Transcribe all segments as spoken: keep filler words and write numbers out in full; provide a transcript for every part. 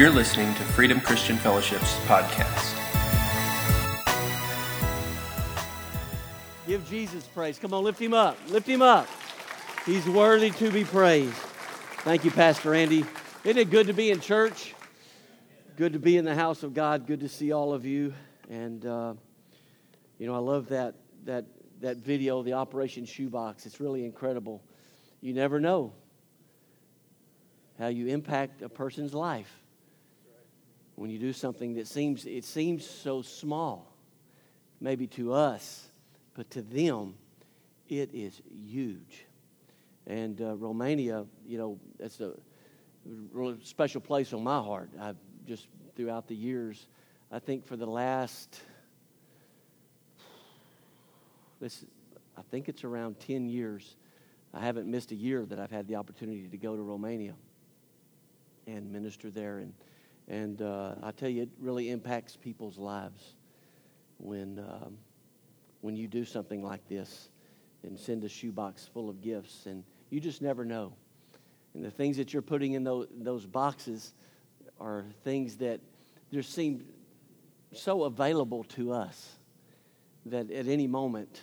You're listening to Freedom Christian Fellowship's podcast. Give Jesus praise. Come on, lift him up. Lift him up. He's worthy to be praised. Thank you, Pastor Andy. Isn't it good to be in church? Good to be in the house of God. Good to see all of you. And, uh, you know, I love that that that video, the Operation Shoebox. It's really incredible. You never know how you impact a person's life when you do something that seems, it seems so small, maybe to us, but to them, it is huge. And uh, Romania, you know, that's a really special place on my heart. I've just, throughout the years, I think for the last, this, I think it's around ten years, I haven't missed a year that I've had the opportunity to go to Romania and minister there, and and uh, I tell you, it really impacts people's lives when um, when you do something like this and send a shoebox full of gifts, and you just never know. And the things that you're putting in those, those boxes are things that just seem so available to us that at any moment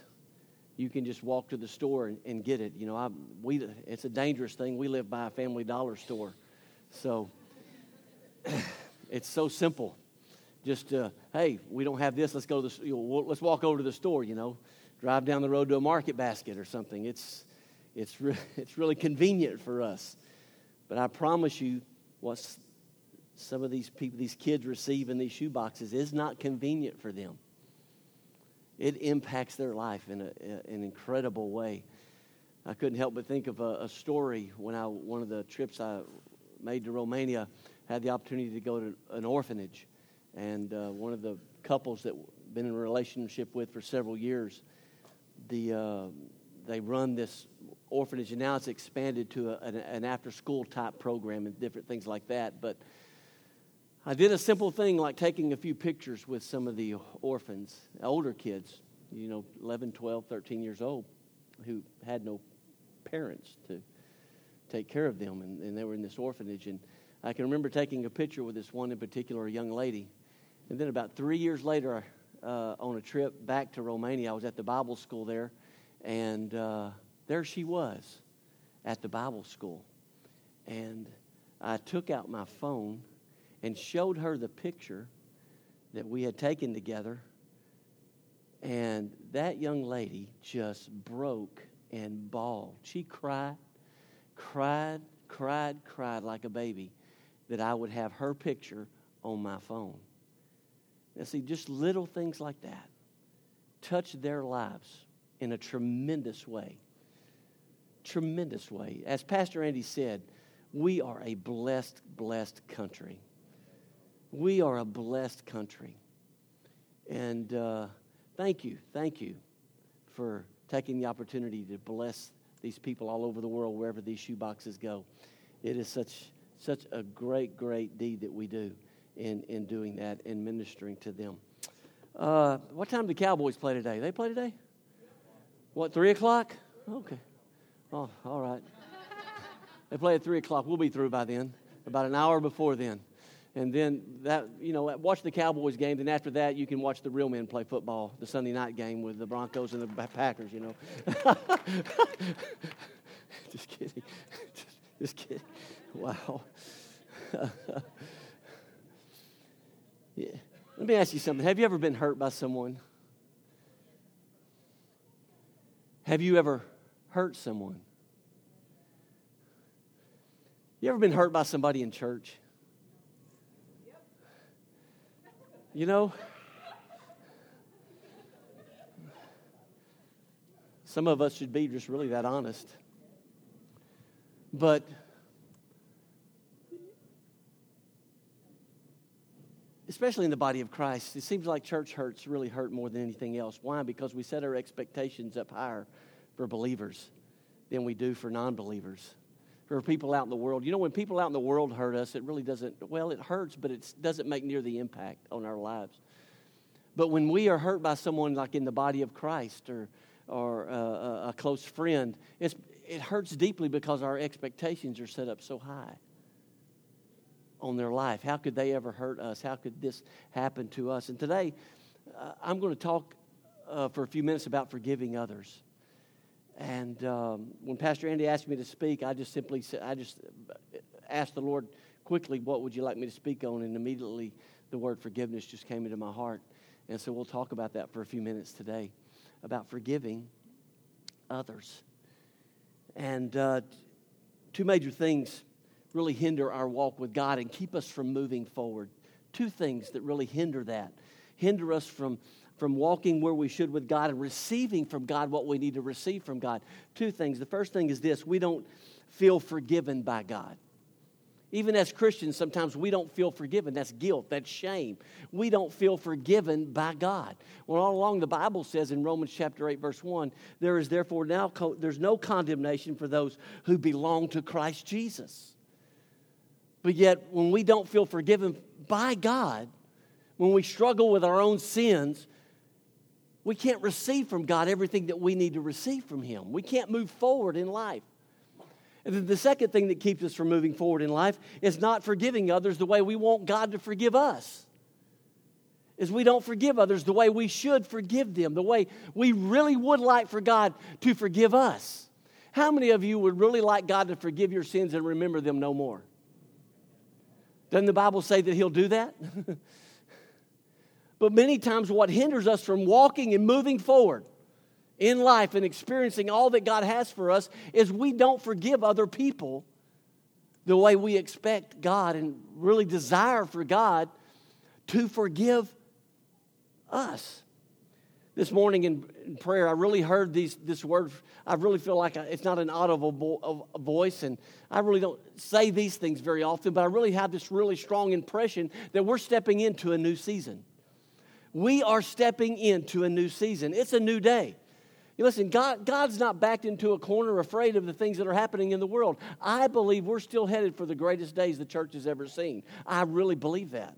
you can just walk to the store and, and get it. You know, I we it's a dangerous thing. We live by a Family Dollar store, so. It's so simple. Just, uh, hey, we don't have this. Let's go to the, you know, let's walk over to the store, you know, drive down the road to a Market Basket or something. It's, it's, re- it's really convenient for us. But I promise you, what some of these people, these kids receive in these shoe boxes is not convenient for them. It impacts their life in a, a, an incredible way. I couldn't help but think of a, a story when I one of the trips I made to Romania. Had the opportunity to go to an orphanage, and uh, one of the couples that I've been in a relationship with for several years, the uh, they run this orphanage, and now it's expanded to a, an, an after-school type program and different things like that. But I did a simple thing like taking a few pictures with some of the orphans, older kids, you know, eleven, twelve, thirteen years old, who had no parents to take care of them, and, and they were in this orphanage, and I can remember taking a picture with this one in particular, a young lady. And then about three years later, uh, on a trip back to Romania, I was at the Bible school there, and uh, there she was at the Bible school. And I took out my phone and showed her the picture that we had taken together, and that young lady just broke and bawled. She cried, cried, cried, cried like a baby, that I would have her picture on my phone. And see, just little things like that touch their lives in a tremendous way. Tremendous way. As Pastor Andy said, we are a blessed, blessed country. We are a blessed country. And uh, thank you, thank you for taking the opportunity to bless these people all over the world, wherever these shoeboxes go. It is such... Such a great, great deed that we do in, in doing that and ministering to them. Uh, what time do the Cowboys play today? They play today? What, three o'clock? Okay. Oh, all right. They play at three o'clock. We'll be through by then, about an hour before then. And then, that you know, watch the Cowboys game. Then after that, you can watch the real men play football, the Sunday night game with the Broncos and the Packers, you know. Just kidding. Just, just kidding. Wow. Yeah. Let me ask you something. Have you ever been hurt by someone? Have you ever hurt someone? You ever been hurt by somebody in church? You know, some of us should be just really that honest. But especially in the body of Christ, it seems like church hurts really hurt more than anything else. Why? Because we set our expectations up higher for believers than we do for non-believers, for people out in the world. You know, when people out in the world hurt us, it really doesn't, well, it hurts, but it doesn't make near the impact on our lives. But when we are hurt by someone like in the body of Christ or or uh, a close friend, it's, it hurts deeply because our expectations are set up so high. on their life. How could they ever hurt us? How could this happen to us? And today, uh, I'm going to talk uh, for a few minutes about forgiving others. And um, when Pastor Andy asked me to speak, I just simply said, I just asked the Lord quickly, what would you like me to speak on? And immediately the word forgiveness just came into my heart. And so we'll talk about that for a few minutes today, about forgiving others. And uh, two major things really hinder our walk with God and keep us from moving forward. Two things that really hinder that, hinder us from from walking where we should with God and receiving from God what we need to receive from God. Two things. The first thing is this: we don't feel forgiven by God. Even as Christians, sometimes we don't feel forgiven. That's guilt. That's shame. We don't feel forgiven by God. Well, all along the Bible says in Romans chapter eight, verse one, there is therefore now co- there's no condemnation for those who belong to Christ Jesus. But yet, when we don't feel forgiven by God, when we struggle with our own sins, we can't receive from God everything that we need to receive from Him. We can't move forward in life. And the second thing that keeps us from moving forward in life is not forgiving others the way we want God to forgive us. Is we don't forgive others the way we should forgive them, the way we really would like for God to forgive us. How many of you would really like God to forgive your sins and remember them no more? Doesn't the Bible say that He'll do that? But many times what hinders us from walking and moving forward in life and experiencing all that God has for us is we don't forgive other people the way we expect God and really desire for God to forgive us. This morning in prayer, I really heard these, this word. I really feel like it's not an audible voice, and I really don't say these things very often, but I really have this really strong impression that we're stepping into a new season. We are stepping into a new season. It's a new day. You listen, God, God's not backed into a corner afraid of the things that are happening in the world. I believe we're still headed for the greatest days the church has ever seen. I really believe that.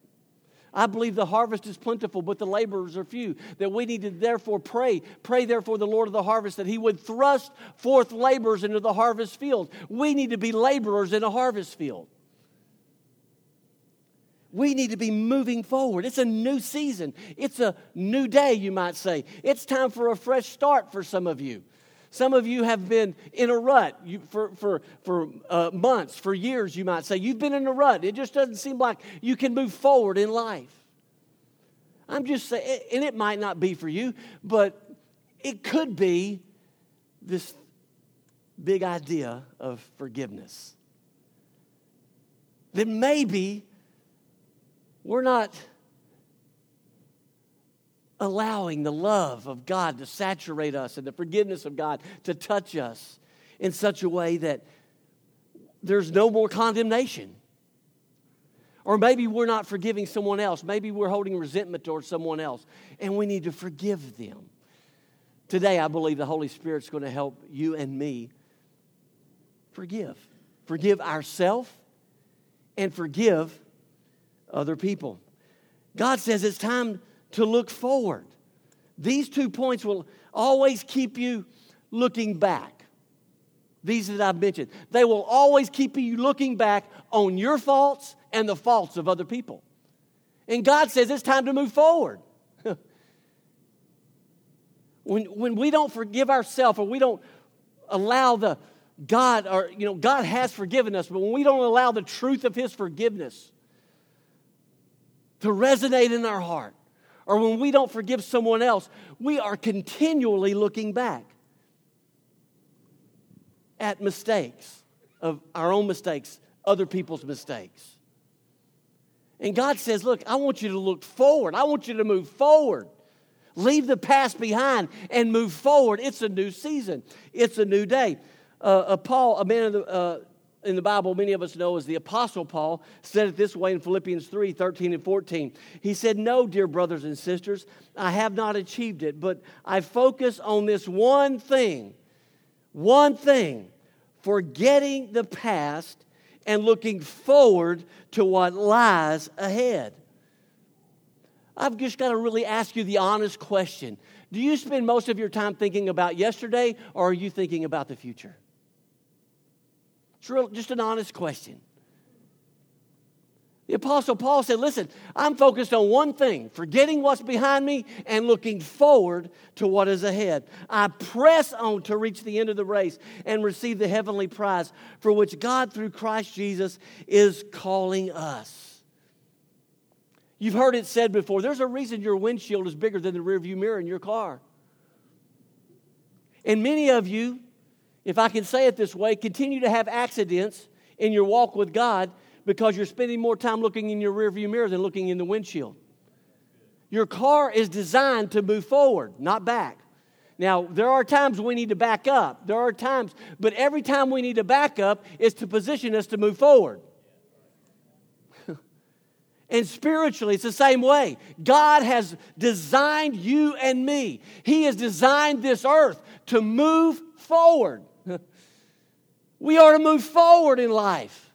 I believe the harvest is plentiful, but the laborers are few, that we need to therefore pray. Pray therefore the Lord of the harvest that He would thrust forth laborers into the harvest field. We need to be laborers in a harvest field. We need to be moving forward. It's a new season. It's a new day, you might say. It's time for a fresh start for some of you. Some of you have been in a rut you, for, for, for uh, months, for years, you might say. You've been in a rut. It just doesn't seem like you can move forward in life. I'm just saying, and it might not be for you, but it could be this big idea of forgiveness. That maybe we're not allowing the love of God to saturate us and the forgiveness of God to touch us in such a way that there's no more condemnation. Or maybe we're not forgiving someone else. Maybe we're holding resentment towards someone else, and we need to forgive them. Today, I believe the Holy Spirit's going to help you and me forgive. Forgive ourselves and forgive other people. God says it's time to look forward. These two points will always keep you looking back. These that I've mentioned. They will always keep you looking back on your faults and the faults of other people. And God says it's time to move forward. when, when we don't forgive ourselves, or we don't allow the God, or, you know, God has forgiven us, but when we don't allow the truth of His forgiveness to resonate in our heart, or when we don't forgive someone else, we are continually looking back at mistakes, of our own mistakes, other people's mistakes. And God says, look, I want you to look forward. I want you to move forward. Leave the past behind and move forward. It's a new season. It's a new day. Uh, uh, Paul, a man of the... Uh, in the Bible, many of us know as the Apostle Paul, said it this way in Philippians three, thirteen and fourteen. He said, no, dear brothers and sisters, I have not achieved it, but I focus on this one thing, one thing, forgetting the past and looking forward to what lies ahead. I've just got to really ask you the honest question. Do you spend most of your time thinking about yesterday, or are you thinking about the future? It's real, just an honest question. The Apostle Paul said, listen, I'm focused on one thing, forgetting what's behind me and looking forward to what is ahead. I press on to reach the end of the race and receive the heavenly prize for which God, through Christ Jesus, is calling us. You've heard it said before, there's a reason your windshield is bigger than the rearview mirror in your car. And many of you, if I can say it this way, continue to have accidents in your walk with God because you're spending more time looking in your rearview mirror than looking in the windshield. Your car is designed to move forward, not back. Now, there are times we need to back up. There are times, but every time we need to back up is to position us to move forward. And spiritually, it's the same way. God has designed you and me. He has designed this earth to move forward. We are to move forward in life.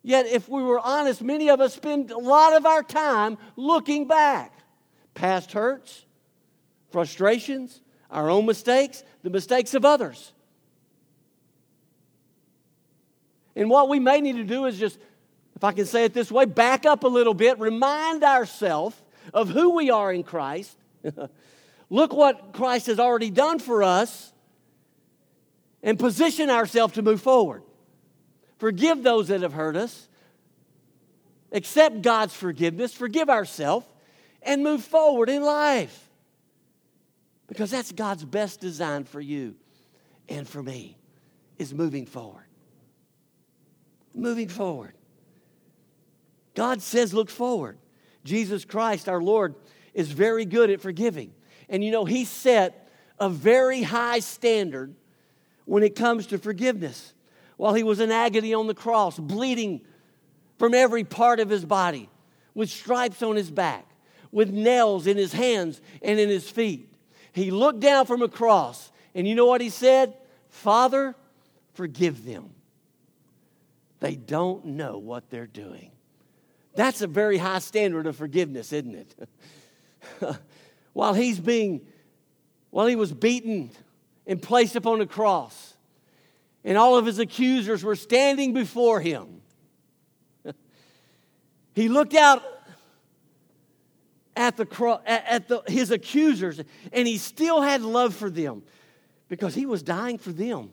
Yet, if we were honest, many of us spend a lot of our time looking back. Past hurts, frustrations, our own mistakes, the mistakes of others. And what we may need to do is just, if I can say it this way, back up a little bit, remind ourselves of who we are in Christ. Look what Christ has already done for us and position ourselves to move forward. Forgive those that have hurt us. Accept God's forgiveness. Forgive ourselves and move forward in life. Because that's God's best design for you and for me is moving forward. Moving forward. God says look forward. Jesus Christ, our Lord, is very good at forgiving. And you know, He set a very high standard when it comes to forgiveness. While He was in agony on the cross, bleeding from every part of His body, with stripes on His back, with nails in His hands and in His feet. He looked down from a cross, and you know what He said? Father, forgive them. They don't know what they're doing. That's a very high standard of forgiveness, isn't it? While he's being, while he was beaten and placed upon the cross, and all of his accusers were standing before him. He looked out at the cro- at the, his accusers, and he still had love for them because he was dying for them.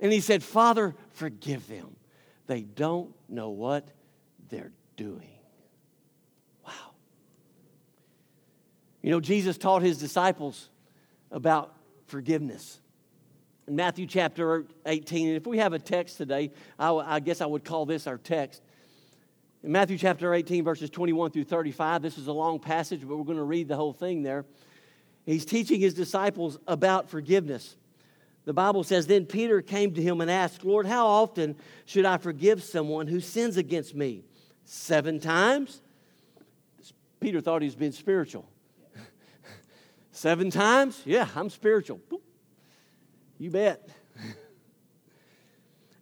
And he said, Father, forgive them. They don't know what they're doing. Wow. You know, Jesus taught his disciples about forgiveness. In Matthew chapter eighteen, and if we have a text today, I, I guess I would call this our text. In Matthew chapter eighteen, verses twenty-one through thirty-five, this is a long passage, but we're going to read the whole thing there. He's teaching his disciples about forgiveness. The Bible says, then Peter came to him and asked, Lord, how often should I forgive someone who sins against me? Seven times? Peter thought he was being spiritual. Seven times? Yeah, I'm spiritual. Boop. You bet.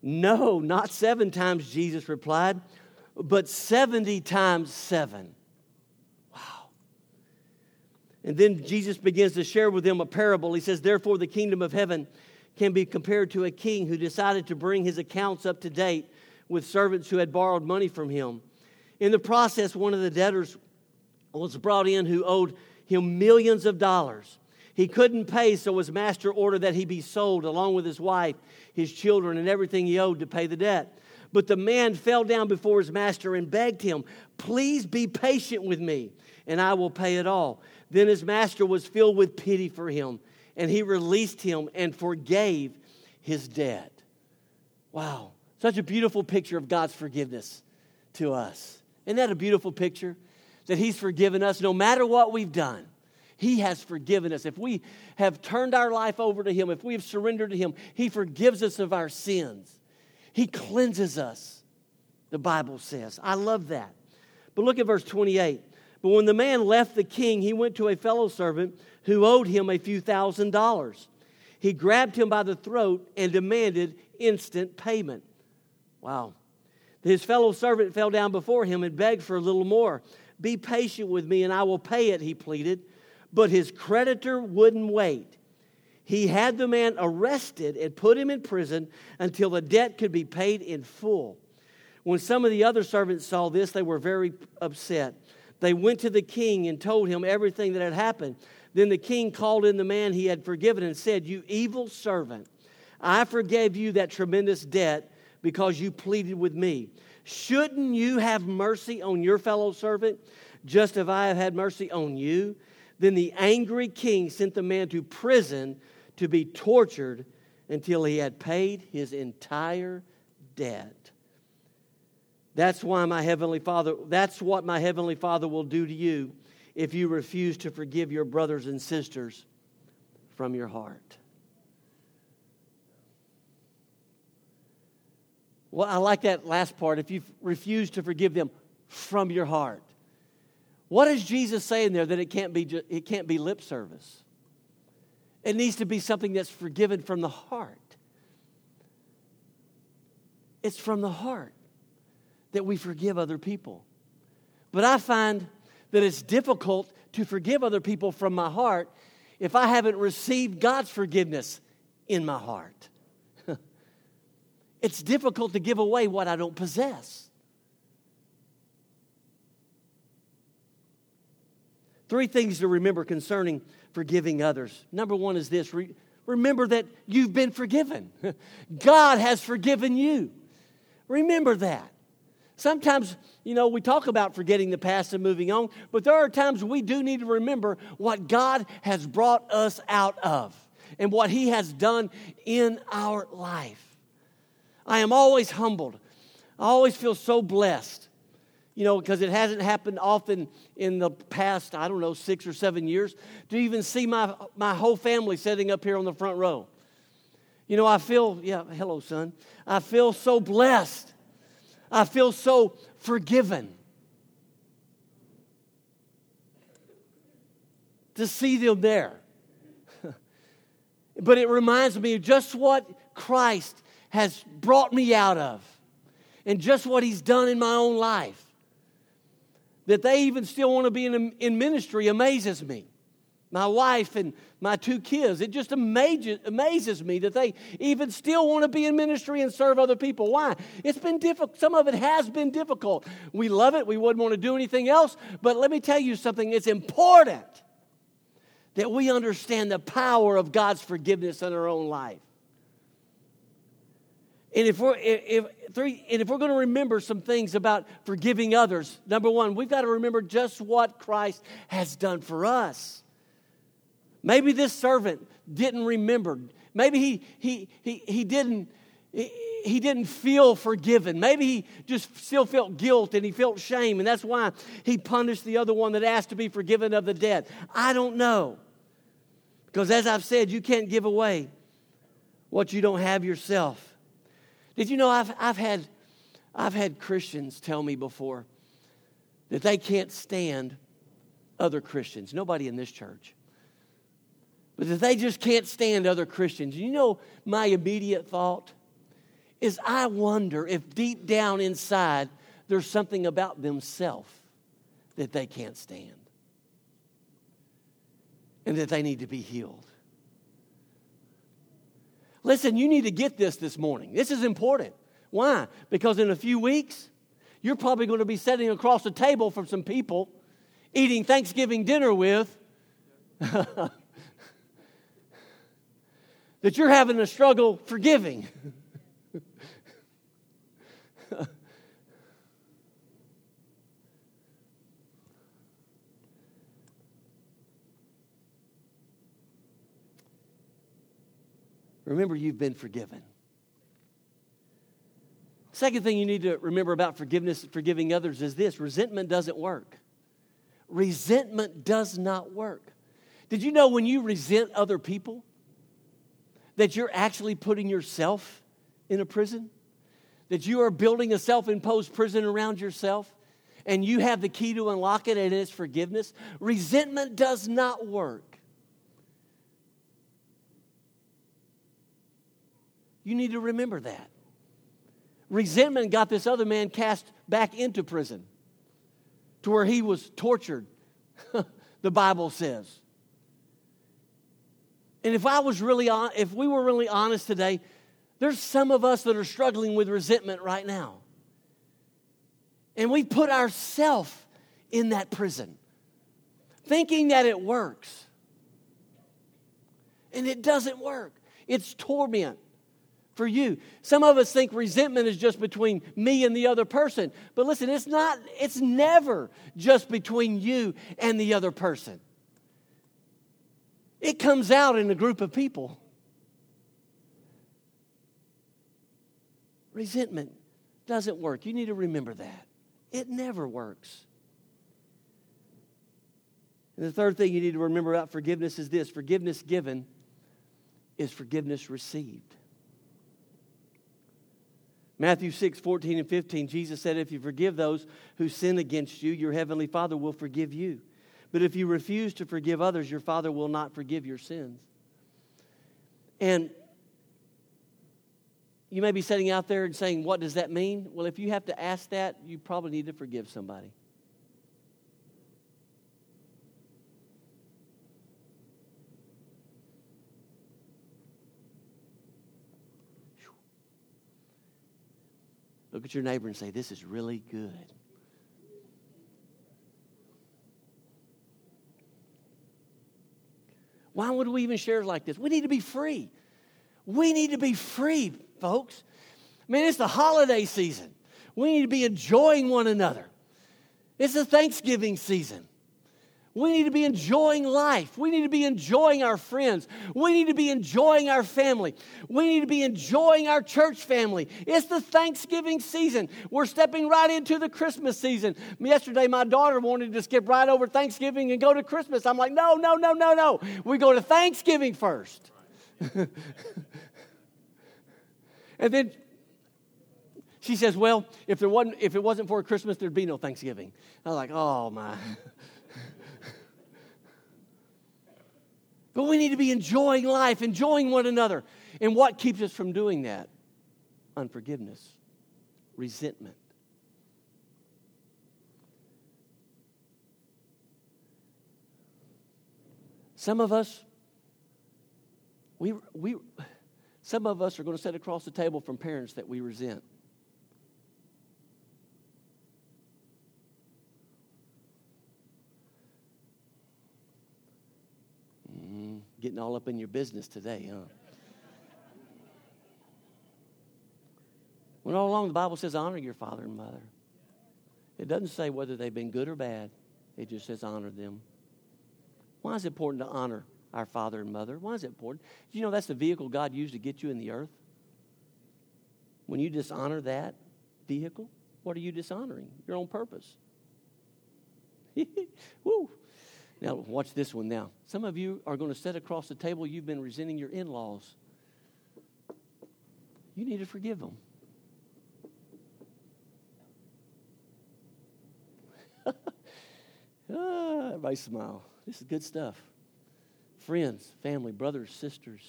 No, not seven times, Jesus replied, but seventy times seven. Wow. And then Jesus begins to share with them a parable. He says, therefore, the kingdom of heaven can be compared to a king who decided to bring his accounts up to date with servants who had borrowed money from him. In the process, one of the debtors was brought in who owed him millions of dollars. He couldn't pay, so his master ordered that he be sold along with his wife, his children, and everything he owed to pay the debt. But the man fell down before his master and begged him, please be patient with me, and I will pay it all. Then his master was filled with pity for him, and he released him and forgave his debt. Wow, such a beautiful picture of God's forgiveness to us. Isn't that a beautiful picture? That He's forgiven us no matter what we've done. He has forgiven us. If we have turned our life over to Him, if we have surrendered to Him, He forgives us of our sins. He cleanses us, the Bible says. I love that. But look at verse twenty-eight. But when the man left the king, he went to a fellow servant who owed him a few thousand dollars. He grabbed him by the throat and demanded instant payment. Wow. His fellow servant fell down before him and begged for a little more. Be patient with me and I will pay it, he pleaded. But his creditor wouldn't wait. He had the man arrested and put him in prison until the debt could be paid in full. When some of the other servants saw this, they were very upset. They went to the king and told him everything that had happened. Then the king called in the man he had forgiven and said, "You evil servant, I forgave you that tremendous debt because you pleaded with me. Shouldn't you have mercy on your fellow servant, just as I have had mercy on you?" Then the angry king sent the man to prison to be tortured until he had paid his entire debt. That's why my Heavenly Father, that's what my Heavenly Father will do to you if you refuse to forgive your brothers and sisters from your heart. Well, I like that last part. If you refuse to forgive them from your heart. What is Jesus saying there? That it can't be just, it can't be lip service. It needs to be something that's forgiven from the heart. It's from the heart that we forgive other people. But I find that it's difficult to forgive other people from my heart if I haven't received God's forgiveness in my heart. It's difficult to give away what I don't possess. Three things to remember concerning forgiving others. Number one is this. Re- remember that you've been forgiven. God has forgiven you. Remember that. Sometimes, you know, we talk about forgetting the past and moving on, but there are times we do need to remember what God has brought us out of and what He has done in our life. I am always humbled. I always feel so blessed, you know, because it hasn't happened often in the past, I don't know, six or seven years, to even see my, my whole family sitting up here on the front row. You know, I feel, yeah, hello, son. I feel so blessed. I feel so forgiven. To see them there. But it reminds me of just what Christ has brought me out of. And just what He's done in my own life. That they even still want to be in, in ministry amazes me. My wife and my two kids. It just amazes, amazes me that they even still want to be in ministry and serve other people. Why? It's been difficult. Some of it has been difficult. We love it. We wouldn't want to do anything else. But let me tell you something. It's important that we understand the power of God's forgiveness in our own life. And if we're if three, and if we're going to remember some things about forgiving others, number one, we've got to remember just what Christ has done for us. Maybe this servant didn't remember. Maybe he he he he didn't he didn't feel forgiven. Maybe he just still felt guilt and he felt shame, and that's why he punished the other one that asked to be forgiven of the debt. I don't know, because as I've said, you can't give away what you don't have yourself. Did you know I've I've had I've had Christians tell me before that they can't stand other Christians. Nobody in this church. But that they just can't stand other Christians. You know, my immediate thought is I wonder if deep down inside there's something about themselves that they can't stand and that they need to be healed. Listen, you need to get this this morning. This is important. Why? Because in a few weeks, you're probably going to be sitting across the table from some people, eating Thanksgiving dinner with, that you're having a struggle forgiving. Remember, you've been forgiven. Second thing you need to remember about forgiveness, forgiving others is this. Resentment doesn't work. Resentment does not work. Did you know when you resent other people that you're actually putting yourself in a prison? That you are building a self-imposed prison around yourself and you have the key to unlock it, and it's forgiveness? Resentment does not work. You need to remember that. Resentment got this other man cast back into prison to where he was tortured, the Bible says. And if I was really on, if we were really honest today, there's some of us that are struggling with resentment right now. And we put ourselves in that prison, thinking that it works. And it doesn't work. It's torment for you. Some of us think resentment is just between me and the other person. But listen, it's not, it's never just between you and the other person. It comes out in a group of people. Resentment doesn't work. You need to remember that. It never works. And the third thing you need to remember about forgiveness is this. Forgiveness given is forgiveness received. Matthew six, fourteen and fifteen, Jesus said, if you forgive those who sin against you, your heavenly Father will forgive you. But if you refuse to forgive others, your Father will not forgive your sins. And you may be sitting out there and saying, what does that mean? Well, if you have to ask that, you probably need to forgive somebody. Look at your neighbor and say, this is really good. Why would we even share like this? We need to be free. We need to be free, folks. I mean, it's the holiday season. We need to be enjoying one another. It's the Thanksgiving season. We need to be enjoying life. We need to be enjoying our friends. We need to be enjoying our family. We need to be enjoying our church family. It's the Thanksgiving season. We're stepping right into the Christmas season. Yesterday, my daughter wanted to skip right over Thanksgiving and go to Christmas. I'm like, no, no, no, no, no. We go to Thanksgiving first. And then she says, well, if there wasn't, if it wasn't for Christmas, there'd be no Thanksgiving. I was like, oh, my. But we need to be enjoying life, enjoying one another. And what keeps us from doing that? Unforgiveness, resentment. Some of us, we we some of us are going to sit across the table from parents that we resent. Getting all up in your business today, huh? When all along the Bible says honor your father and mother. It doesn't say whether they've been good or bad. It just says honor them. Why is it important to honor our father and mother? Why is it important? You know that's the vehicle God used to get you in the earth. When you dishonor that vehicle, what are you dishonoring? Your own purpose. Woo! Now, watch this one now. Some of you are going to sit across the table. You've been resenting your in-laws. You need to forgive them. ah, everybody smile. This is good stuff. Friends, family, brothers, sisters.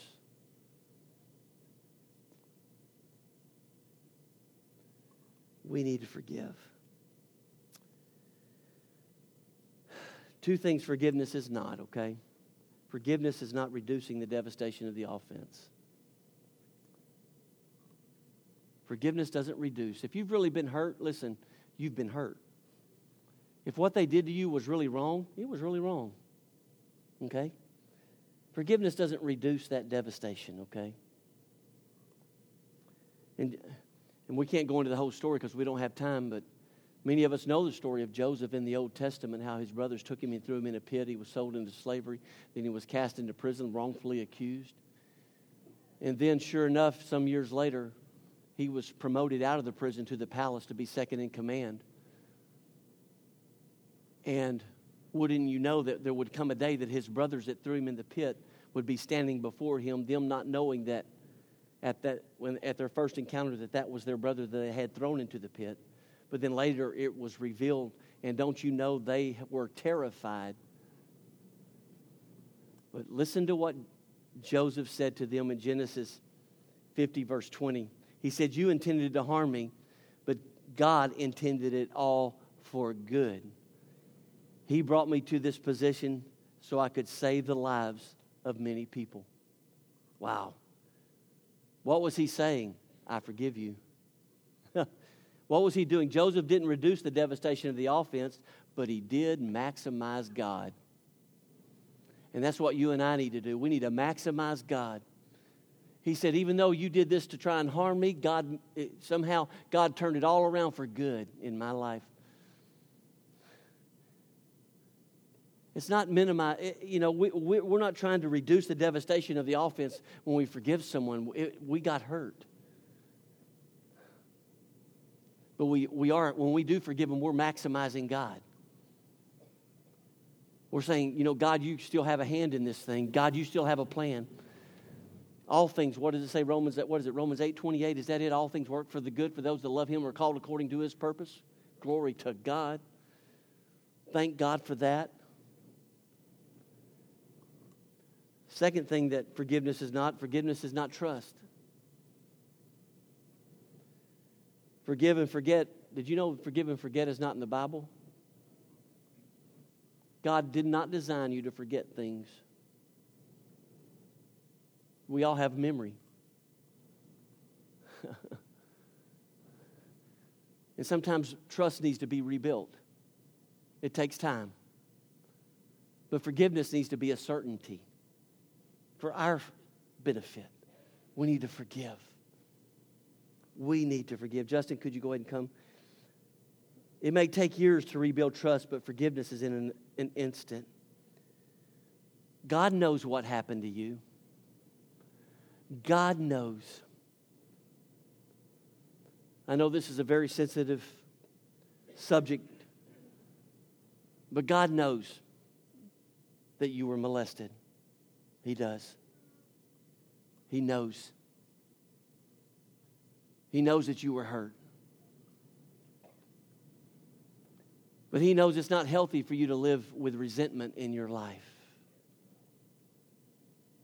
We need to forgive. Two things forgiveness is not, okay? Forgiveness is not reducing the devastation of the offense. Forgiveness doesn't reduce. If you've really been hurt, listen, you've been hurt. If what they did to you was really wrong, it was really wrong, okay? Forgiveness doesn't reduce that devastation, okay? And, and we can't go into the whole story because we don't have time, but many of us know the story of Joseph in the Old Testament, how his brothers took him and threw him in a pit. He was sold into slavery. Then he was cast into prison, wrongfully accused. And then, sure enough, some years later, he was promoted out of the prison to the palace to be second in command. And wouldn't you know that there would come a day that his brothers that threw him in the pit would be standing before him, them not knowing that at that when at their first encounter that that was their brother that they had thrown into the pit. But then later it was revealed, and don't you know they were terrified. But listen to what Joseph said to them in Genesis fifty, verse twenty. He said, you intended to harm me, but God intended it all for good. He brought me to this position so I could save the lives of many people. Wow. What was he saying? I forgive you. What was he doing? Joseph didn't reduce the devastation of the offense, but he did maximize God. And that's what you and I need to do. We need to maximize God. He said, even though you did this to try and harm me, God it, somehow God turned it all around for good in my life. It's not minimize. It, you know, we, we, we're not trying to reduce the devastation of the offense when we forgive someone. It, we got hurt. But we, we are, when we do forgive them, we're maximizing God. We're saying, you know, God, you still have a hand in this thing. God, you still have a plan. All things, what does it say? Romans, what is it? Romans eight twenty-eight, is that it? All things work for the good for those that love him or are called according to his purpose. Glory to God. Thank God for that. Second thing that forgiveness is not, forgiveness is not trust. Forgive and forget. Did you know forgive and forget is not in the Bible? God did not design you to forget things. We all have memory. And sometimes trust needs to be rebuilt. It takes time. But forgiveness needs to be a certainty. For our benefit, we need to forgive. We need to forgive. Justin, could you go ahead and come? It may take years to rebuild trust, but forgiveness is in an, an instant. God knows what happened to you. God knows. I know this is a very sensitive subject, but God knows that you were molested. He does. He knows. He knows that you were hurt. But he knows it's not healthy for you to live with resentment in your life.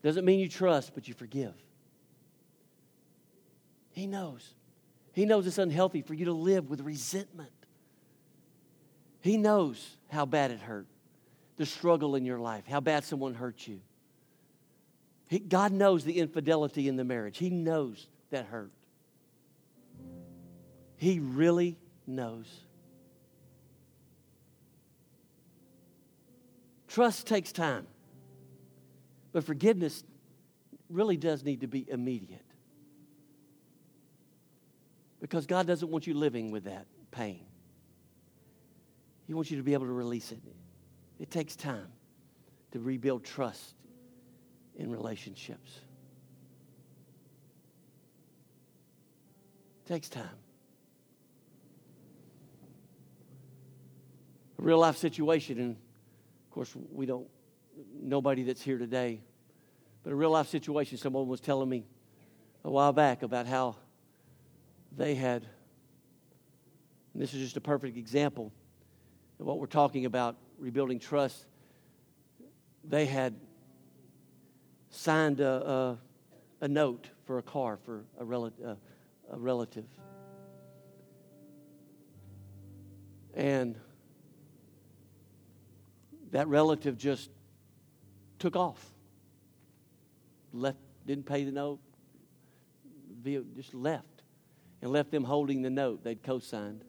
Doesn't mean you trust, but you forgive. He knows. He knows it's unhealthy for you to live with resentment. He knows how bad it hurt, the struggle in your life, how bad someone hurt you. He, God knows the infidelity in the marriage. He knows that hurt. He really knows. Trust takes time, but forgiveness really does need to be immediate because God doesn't want you living with that pain. He wants you to be able to release it. It takes time to rebuild trust in relationships. It takes time. Real life situation, and of course we don't, nobody that's here today, but a real life situation, someone was telling me a while back about how they had, and this is just a perfect example of what we're talking about, rebuilding trust. They had signed a, a, a note for a car for a, rel- a, a relative. And that relative just took off, left, didn't pay the note, just left, and left them holding the note they'd co-signed.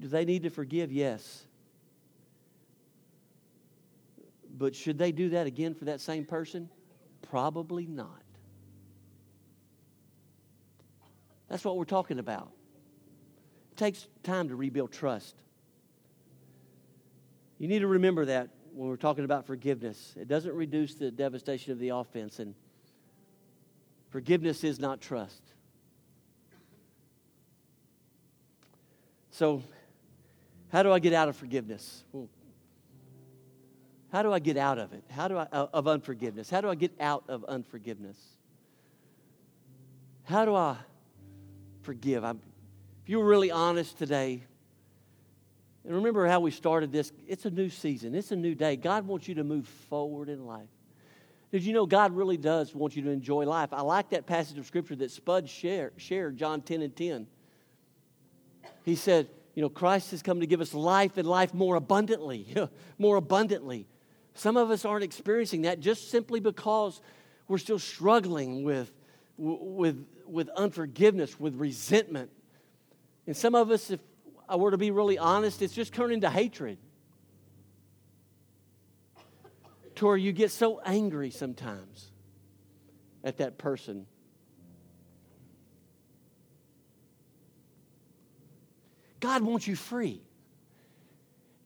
Do they need to forgive? Yes. But should they do that again for that same person? Probably not. That's what we're talking about. It takes time to rebuild trust. You need to remember that when we're talking about forgiveness. It doesn't reduce the devastation of the offense, and forgiveness is not trust. So, how do I get out of forgiveness? Well, how do I get out of it? How do I of unforgiveness? How do I get out of unforgiveness? How do I forgive? I'm, if you were really honest today, and remember how we started this. It's a new season. It's a new day. God wants you to move forward in life. Did you know God really does want you to enjoy life? I like that passage of Scripture that Spud shared, shared John ten and ten. He said, you know, Christ has come to give us life and life more abundantly, more abundantly. Some of us aren't experiencing that just simply because we're still struggling with, with, with unforgiveness, with resentment. And some of us, if I were to be really honest, it's just turned into hatred. To where you get so angry sometimes at that person. God wants you free.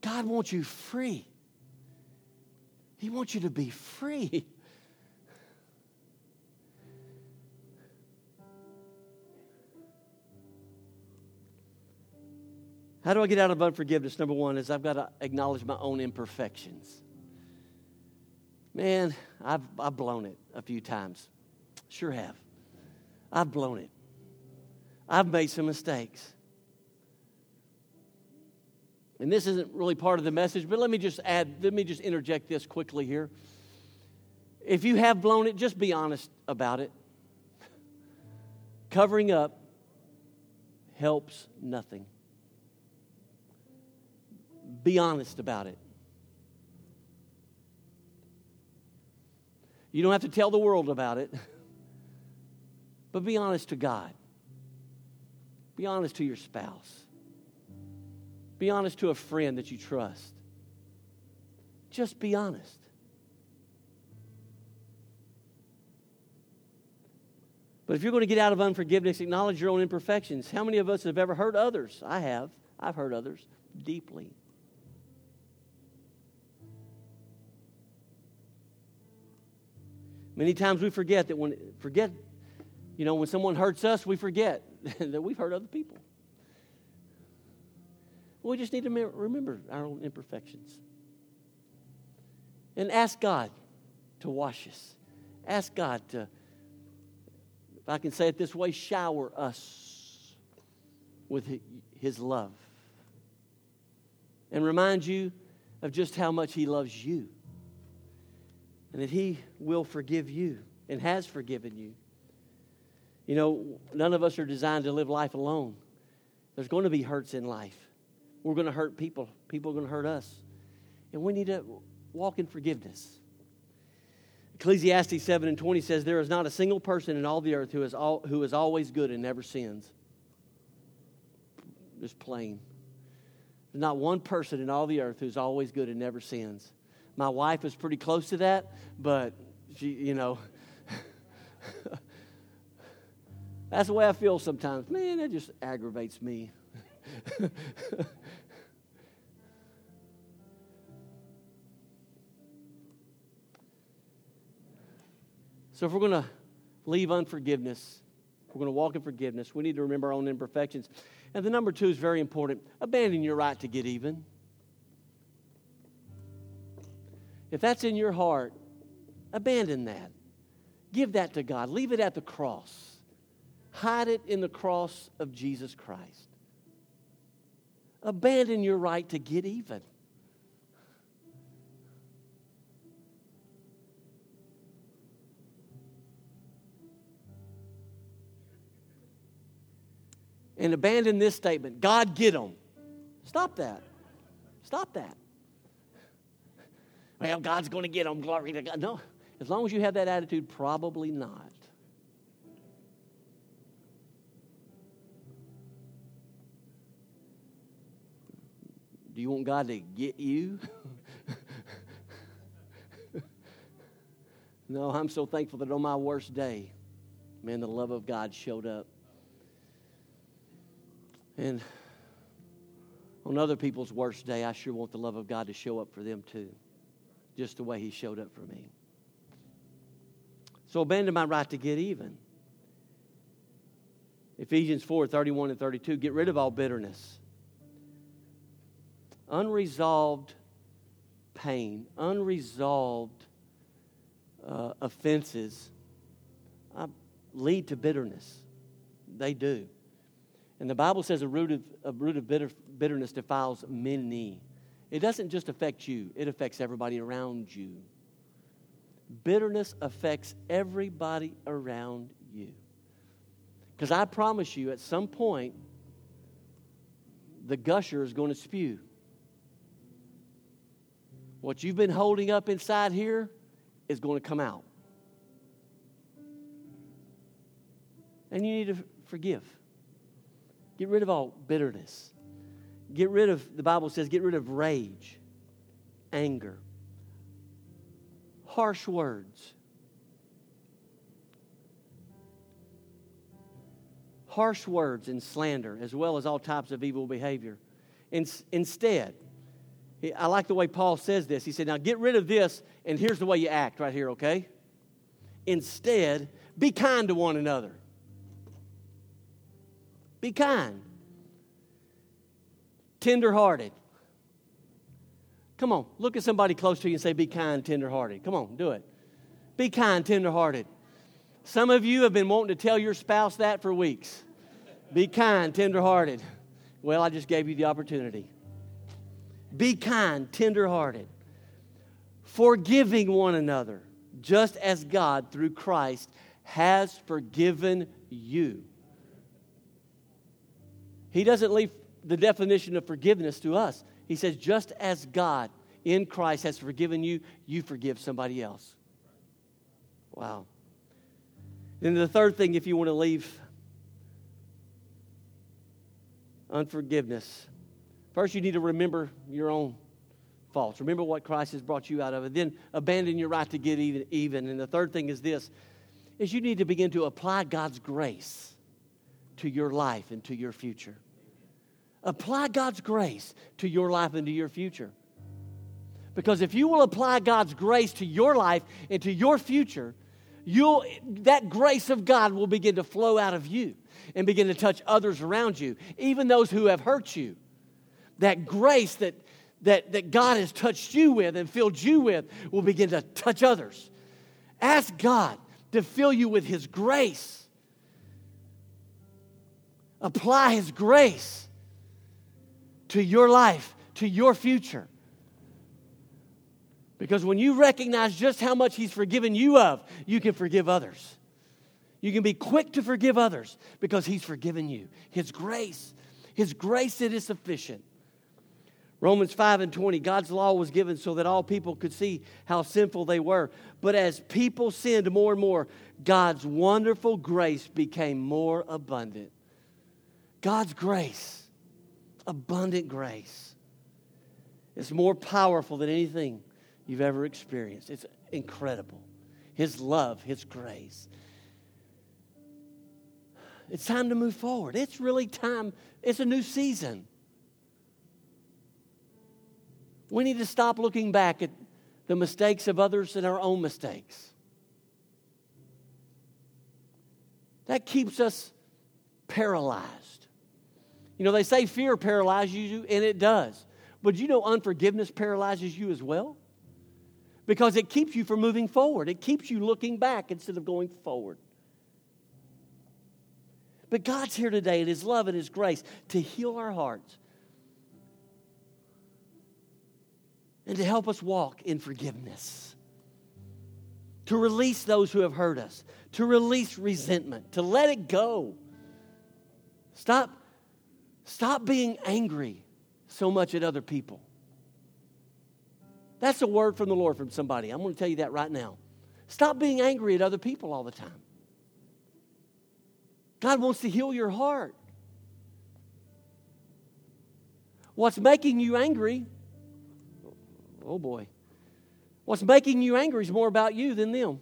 God wants you free. He wants you to be free. How do I get out of unforgiveness? Number one is I've got to acknowledge my own imperfections. Man, I've I've blown it a few times. Sure have. I've blown it. I've made some mistakes. And this isn't really part of the message, but let me just add, let me just interject this quickly here. If you have blown it, just be honest about it. Covering up helps nothing. Be honest about it. You don't have to tell the world about it, but be honest to God. Be honest to your spouse. Be honest to a friend that you trust. Just be honest. But if you're going to get out of unforgiveness, acknowledge your own imperfections. How many of us have ever hurt others? I have. I've hurt others deeply. Many times we forget that when forget, you know, when someone hurts us, we forget that we've hurt other people. We just need to remember our own imperfections. And ask God to wash us. Ask God to, if I can say it this way, shower us with His love. And remind you of just how much He loves you. And that He will forgive you and has forgiven you. You know, none of us are designed to live life alone. There's going to be hurts in life. We're going to hurt people. People are going to hurt us. And we need to walk in forgiveness. Ecclesiastes seven and twenty says, there is not a single person in all the earth who is all, who is always good and never sins. Just plain. There's not one person in all the earth who's always good and never sins. My wife is pretty close to that, but she, you know, that's the way I feel sometimes. Man, that just aggravates me. So if we're going to leave unforgiveness, if we're going to walk in forgiveness, we need to remember our own imperfections. And the number two is very important. Abandon your right to get even. If that's in your heart, abandon that. Give that to God. Leave it at the cross. Hide it in the cross of Jesus Christ. Abandon your right to get even. And abandon this statement, God, get them. Stop that. Stop that. Well, God's going to get them. Glory to God. No, as long as you have that attitude, probably not. Do you want God to get you? No, I'm so thankful that on my worst day, man, the love of God showed up. And on other people's worst day, I sure want the love of God to show up for them too, just the way He showed up for me. So abandon my right to get even. Ephesians four, thirty-one and thirty-two, get rid of all bitterness. Unresolved pain, unresolved uh, offenses uh, lead to bitterness. They do. And the Bible says a root of, a root of bitter, bitterness defiles many. It doesn't just affect you. It affects everybody around you. Bitterness affects everybody around you. Because I promise you, at some point, the gusher is going to spew. What you've been holding up inside here is going to come out. And you need to forgive. Get rid of all bitterness. Get rid of, the Bible says, get rid of rage, anger, harsh words. Harsh words and slander, as well as all types of evil behavior. In, instead, I like the way Paul says this. He said, now get rid of this, and here's the way you act right here, okay? Instead, be kind to one another. Be kind. Tender-hearted. Come on, look at somebody close to you and say, be kind, tender-hearted. Come on, do it. Be kind, tender-hearted. Some of you have been wanting to tell your spouse that for weeks. Be kind, tender-hearted. Well, I just gave you the opportunity. Be kind, tender-hearted. Forgiving one another, just as God, through Christ, has forgiven you. He doesn't leave the definition of forgiveness to us. He says, just as God in Christ has forgiven you, you forgive somebody else. Wow. Then the third thing, if you want to leave unforgiveness, first you need to remember your own faults. Remember what Christ has brought you out of it. Then abandon your right to get even. even. And the third thing is this, is you need to begin to apply God's grace to your life and to your future. Apply God's grace to your life and to your future. Because if you will apply God's grace to your life and to your future, you'll that grace of God will begin to flow out of you and begin to touch others around you, even those who have hurt you. That grace that, that, that God has touched you with and filled you with will begin to touch others. Ask God to fill you with His grace. Apply His grace to your life, to your future. Because when you recognize just how much He's forgiven you of, you can forgive others. You can be quick to forgive others because He's forgiven you. His grace, His grace, it is sufficient. Romans five and twenty, God's law was given so that all people could see how sinful they were. But as people sinned more and more, God's wonderful grace became more abundant. God's grace. Abundant grace. It's more powerful than anything you've ever experienced. It's incredible. His love, His grace. It's time to move forward. It's really time. It's a new season. We need to stop looking back at the mistakes of others and our own mistakes. That keeps us paralyzed. You know, they say fear paralyzes you, and it does. But you know unforgiveness paralyzes you as well? Because it keeps you from moving forward. It keeps you looking back instead of going forward. But God's here today in His love and His grace to heal our hearts and to help us walk in forgiveness, to release those who have hurt us, to release resentment, to let it go. Stop. Stop being angry so much at other people. That's a word from the Lord from somebody. I'm going to tell you that right now. Stop being angry at other people all the time. God wants to heal your heart. What's making you angry, oh boy, what's making you angry is more about you than them.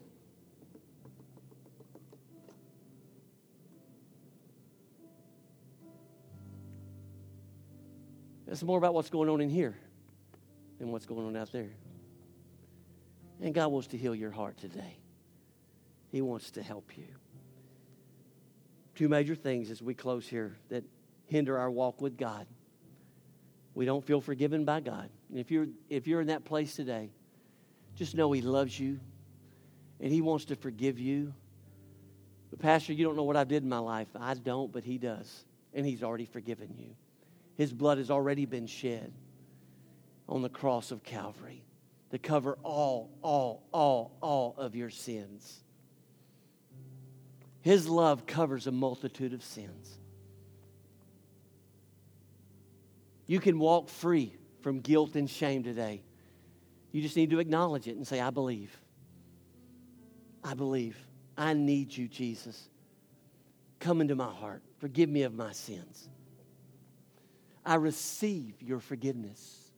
It's more about what's going on in here than what's going on out there. And God wants to heal your heart today. He wants to help you. Two major things as we close here that hinder our walk with God. We don't feel forgiven by God. And if you're, if you're in that place today, just know He loves you and He wants to forgive you. But Pastor, you don't know what I did in my life. I don't, but He does. And He's already forgiven you. His blood has already been shed on the cross of Calvary to cover all, all, all, all of your sins. His love covers a multitude of sins. You can walk free from guilt and shame today. You just need to acknowledge it and say, I believe. I believe. I need you, Jesus. come into my heart. Forgive me of my sins. I receive your forgiveness.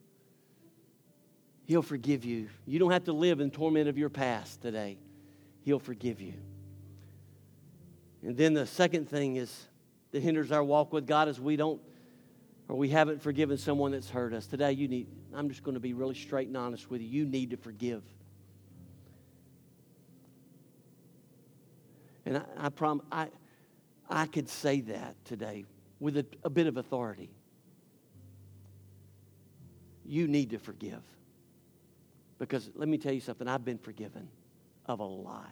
He'll forgive you. You don't have to live in torment of your past today. He'll forgive you. And then the second thing is that hinders our walk with God is we don't, or we haven't forgiven someone that's hurt us. Today you need, I'm just going to be really straight and honest with you. You need to forgive. And I, I prom, I, I could say that today with a, a bit of authority. You need to forgive. Because let me tell you something, I've been forgiven of a lot.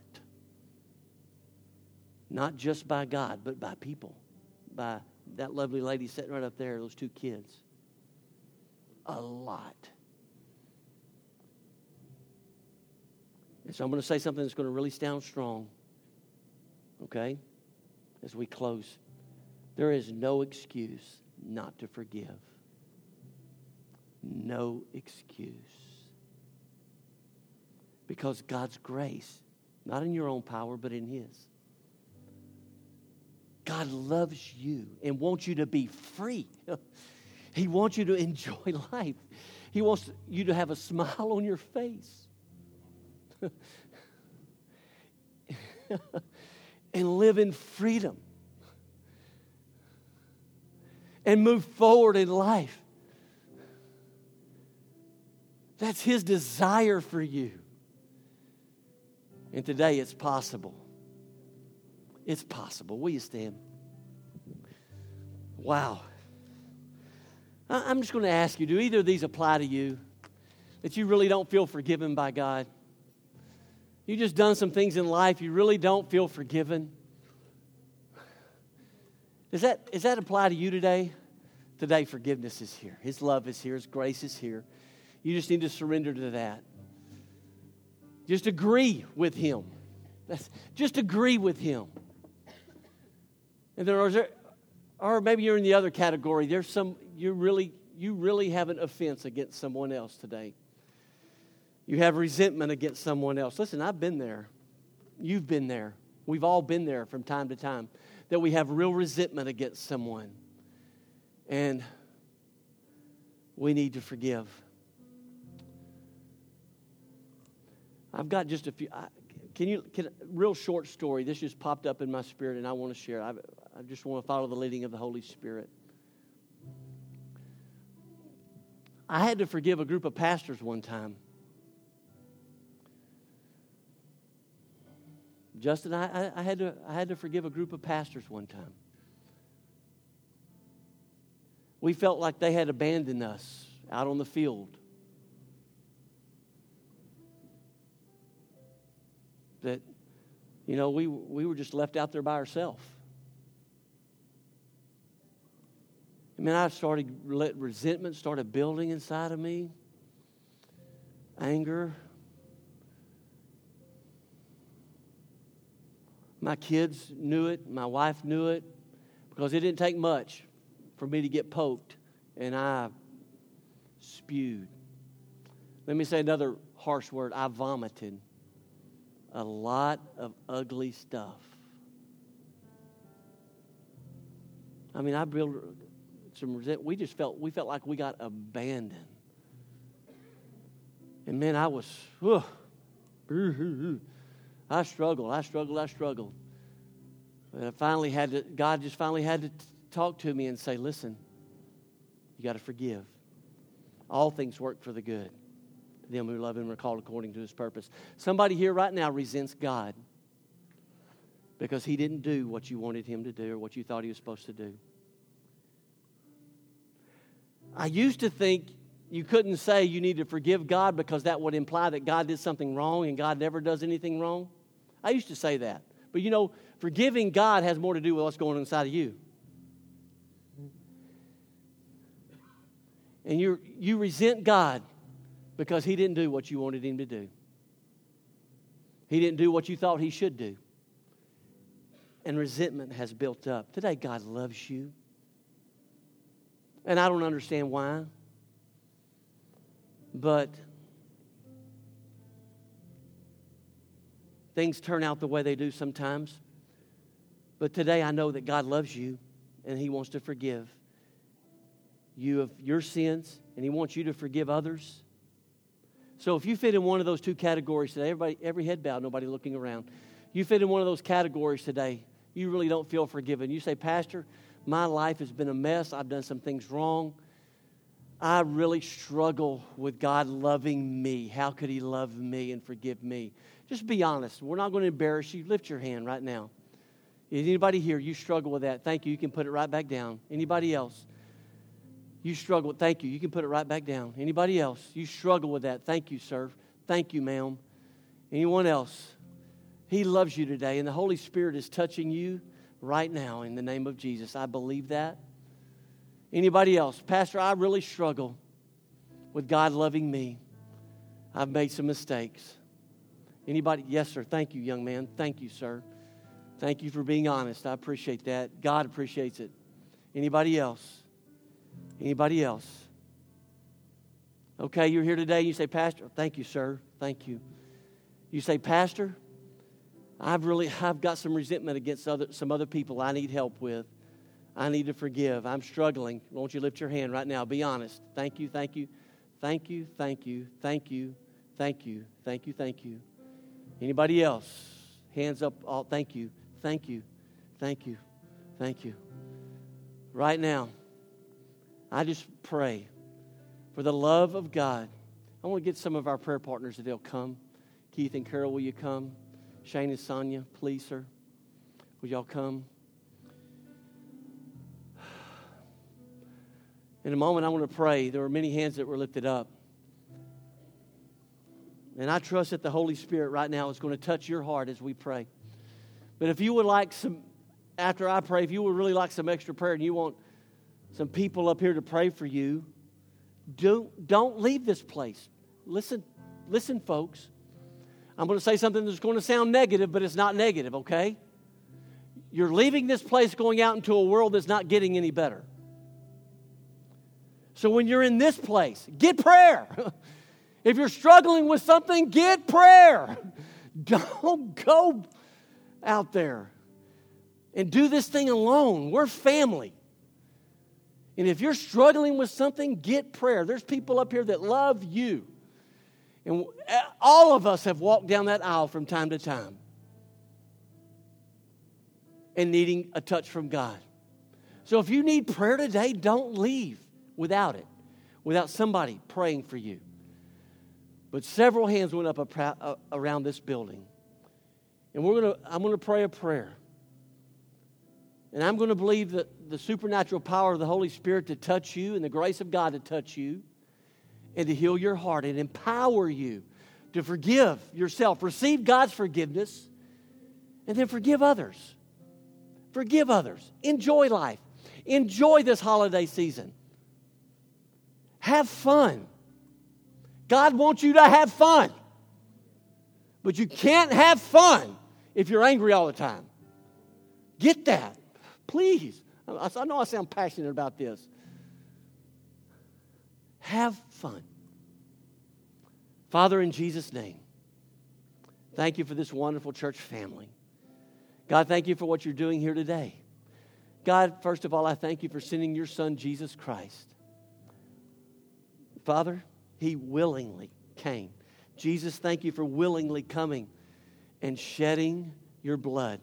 Not just by God, but by people. By that lovely lady sitting right up there, those two kids. A lot. And so I'm going to say something that's going to really sound strong. Okay? As we close. There is no excuse not to forgive. No excuse. Because God's grace, not in your own power, but in His. God loves you and wants you to be free. He wants you to enjoy life. He wants you to have a smile on your face. And live in freedom. And move forward in life. That's His desire for you. And today it's possible. It's possible. Will you stand? Wow. I'm just going to ask you, do either of these apply to you? That you really don't feel forgiven by God? You've just done some things in life you really don't feel forgiven. Does that, does that apply to you today? Today forgiveness is here. His love is here. His grace is here. You just need to surrender to that. Just agree with Him. That's, just agree with Him. And there are, or maybe you're in the other category. There's some you really you really have an offense against someone else today. You have resentment against someone else. Listen, I've been there. You've been there. We've all been there from time to time that we have real resentment against someone, and we need to forgive. I've got just a few. I, Can you, can, real short story, this just popped up in my spirit and I want to share it. I, I just want to follow the leading of the Holy Spirit. I had to forgive a group of pastors one time. Justin, I, I, I had to, I had to forgive a group of pastors one time. We felt like they had abandoned us out on the field. That, you know, we we were just left out there by ourselves. I mean, I started, let resentment started building inside of me. Anger. My kids knew it. My wife knew it. Because it didn't take much for me to get poked. And I spewed. Let me say another harsh word. I vomited. A lot of ugly stuff. I mean, I built some resentment. We just felt, we felt like we got abandoned. And man, I was, whew, I struggled, I struggled, I struggled. And I finally had to, God just finally had to talk to me and say, listen, you got to forgive. All things work for the good. Them who love Him are called according to His purpose. Somebody here right now resents God because He didn't do what you wanted Him to do or what you thought He was supposed to do. I used to think you couldn't say you need to forgive God because that would imply that God did something wrong and God never does anything wrong. I used to say that. But you know, forgiving God has more to do with what's going on inside of you. And you you resent God because He didn't do what you wanted Him to do. He didn't do what you thought He should do. And resentment has built up. Today, God loves you. And I don't understand why. But things turn out the way they do sometimes. But today I know that God loves you and He wants to forgive you of your sins, and He wants you to forgive others. So if you fit in one of those two categories today, everybody, every head bowed, nobody looking around. You fit in one of those categories today, you really don't feel forgiven. You say, Pastor, my life has been a mess. I've done some things wrong. I really struggle with God loving me. How could He love me and forgive me? Just be honest. We're not going to embarrass you. Lift your hand right now. Is anybody here, you struggle with that? Thank you. You can put it right back down. Anybody else? You struggle. Thank you. You can put it right back down. Anybody else? You struggle with that. Thank you, sir. Thank you, ma'am. Anyone else? He loves you today, and the Holy Spirit is touching you right now in the name of Jesus. I believe that. Anybody else? Pastor, I really struggle with God loving me. I've made some mistakes. Anybody? Yes, sir. Thank you, young man. Thank you, sir. Thank you for being honest. I appreciate that. God appreciates it. Anybody else? Anybody else? Okay, you're here today. You say, Pastor, thank you, sir. Thank you. You say, Pastor, I've really, I've got some resentment against other, some other people I need help with. I need to forgive. I'm struggling. Won't you lift your hand right now? Be honest. Thank you, thank you, thank you, thank you, thank you, thank you, thank you, thank you. Anybody else? Hands up. All. Thank you, thank you, thank you, thank you. Right now, I just pray for the love of God. I want to get some of our prayer partners that they'll come. Keith and Carol, will you come? Shane and Sonia, please, sir. Will y'all come? In a moment, I want to pray. There were many hands that were lifted up. And I trust that the Holy Spirit right now is going to touch your heart as we pray. But if you would like some, after I pray, if you would really like some extra prayer and you want some people up here to pray for you, don't, don't leave this place. Listen, listen, folks. I'm going to say something that's going to sound negative, but it's not negative, okay? You're leaving this place going out into a world that's not getting any better. So when you're in this place, get prayer. If you're struggling with something, get prayer. Don't go out there and do this thing alone. We're family. And if you're struggling with something, get prayer. There's people up here that love you. And all of us have walked down that aisle from time to time and needing a touch from God. So if you need prayer today, don't leave without it, without somebody praying for you. But several hands went up around this building. And we're gonna, I'm going to pray a prayer. And I'm going to believe that the supernatural power of the Holy Spirit to touch you and the grace of God to touch you, and to heal your heart and empower you to forgive yourself. Receive God's forgiveness and then forgive others. Forgive others. Enjoy life. Enjoy this holiday season. Have fun. God wants you to have fun. But you can't have fun if you're angry all the time. Get that. Please. I know I sound passionate about this. Have fun. Father, in Jesus' name, thank you for this wonderful church family. God, thank you for what you're doing here today. God, first of all, I thank you for sending your son, Jesus Christ. Father, he willingly came. Jesus, thank you for willingly coming and shedding your blood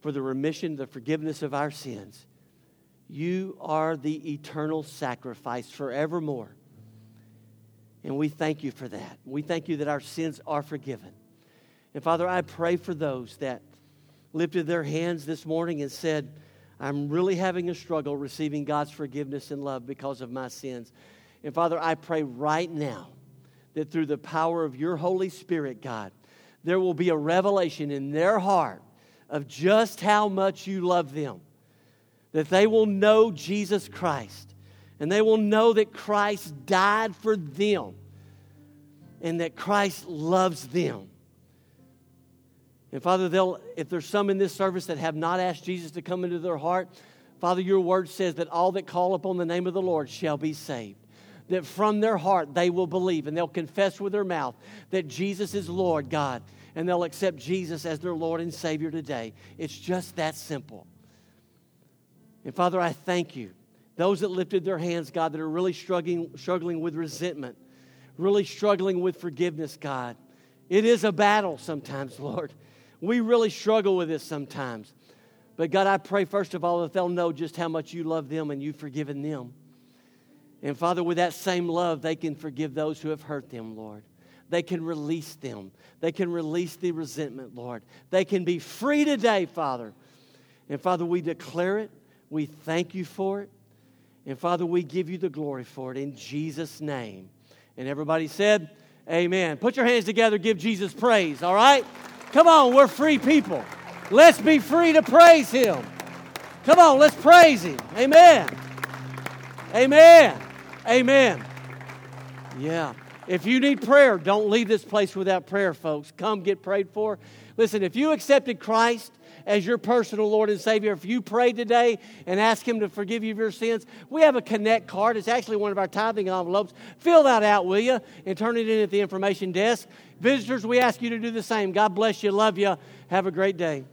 for the remission, the forgiveness of our sins. You are the eternal sacrifice forevermore. And we thank you for that. We thank you that our sins are forgiven. And Father, I pray for those that lifted their hands this morning and said, I'm really having a struggle receiving God's forgiveness and love because of my sins. And Father, I pray right now that through the power of your Holy Spirit, God, there will be a revelation in their heart of just how much you love them. That they will know Jesus Christ, and they will know that Christ died for them, and that Christ loves them. And Father, they'll, if there's some in this service that have not asked Jesus to come into their heart, Father, your word says that all that call upon the name of the Lord shall be saved. That from their heart they will believe, and they'll confess with their mouth that Jesus is Lord, God, and they'll accept Jesus as their Lord and Savior today. It's just that simple. And Father, I thank you. Those that lifted their hands, God, that are really struggling, struggling with resentment, really struggling with forgiveness, God. It is a battle sometimes, Lord. We really struggle with this sometimes. But God, I pray first of all that they'll know just how much you love them and you've forgiven them. And Father, with that same love, they can forgive those who have hurt them, Lord. They can release them. They can release the resentment, Lord. They can be free today, Father. And Father, we declare it. We thank you for it. And Father, we give you the glory for it in Jesus' name. And everybody said, amen. Put your hands together. Give Jesus praise, all right? Come on, we're free people. Let's be free to praise him. Come on, let's praise him. Amen. Amen. Amen. Yeah. If you need prayer, don't leave this place without prayer, folks. Come get prayed for. Listen, if you accepted Christ as your personal Lord and Savior, if you prayed today and asked him to forgive you of your sins, we have a Connect card. It's actually one of our tithing envelopes. Fill that out, will you, and turn it in at the information desk. Visitors, we ask you to do the same. God bless you. Love you. Have a great day.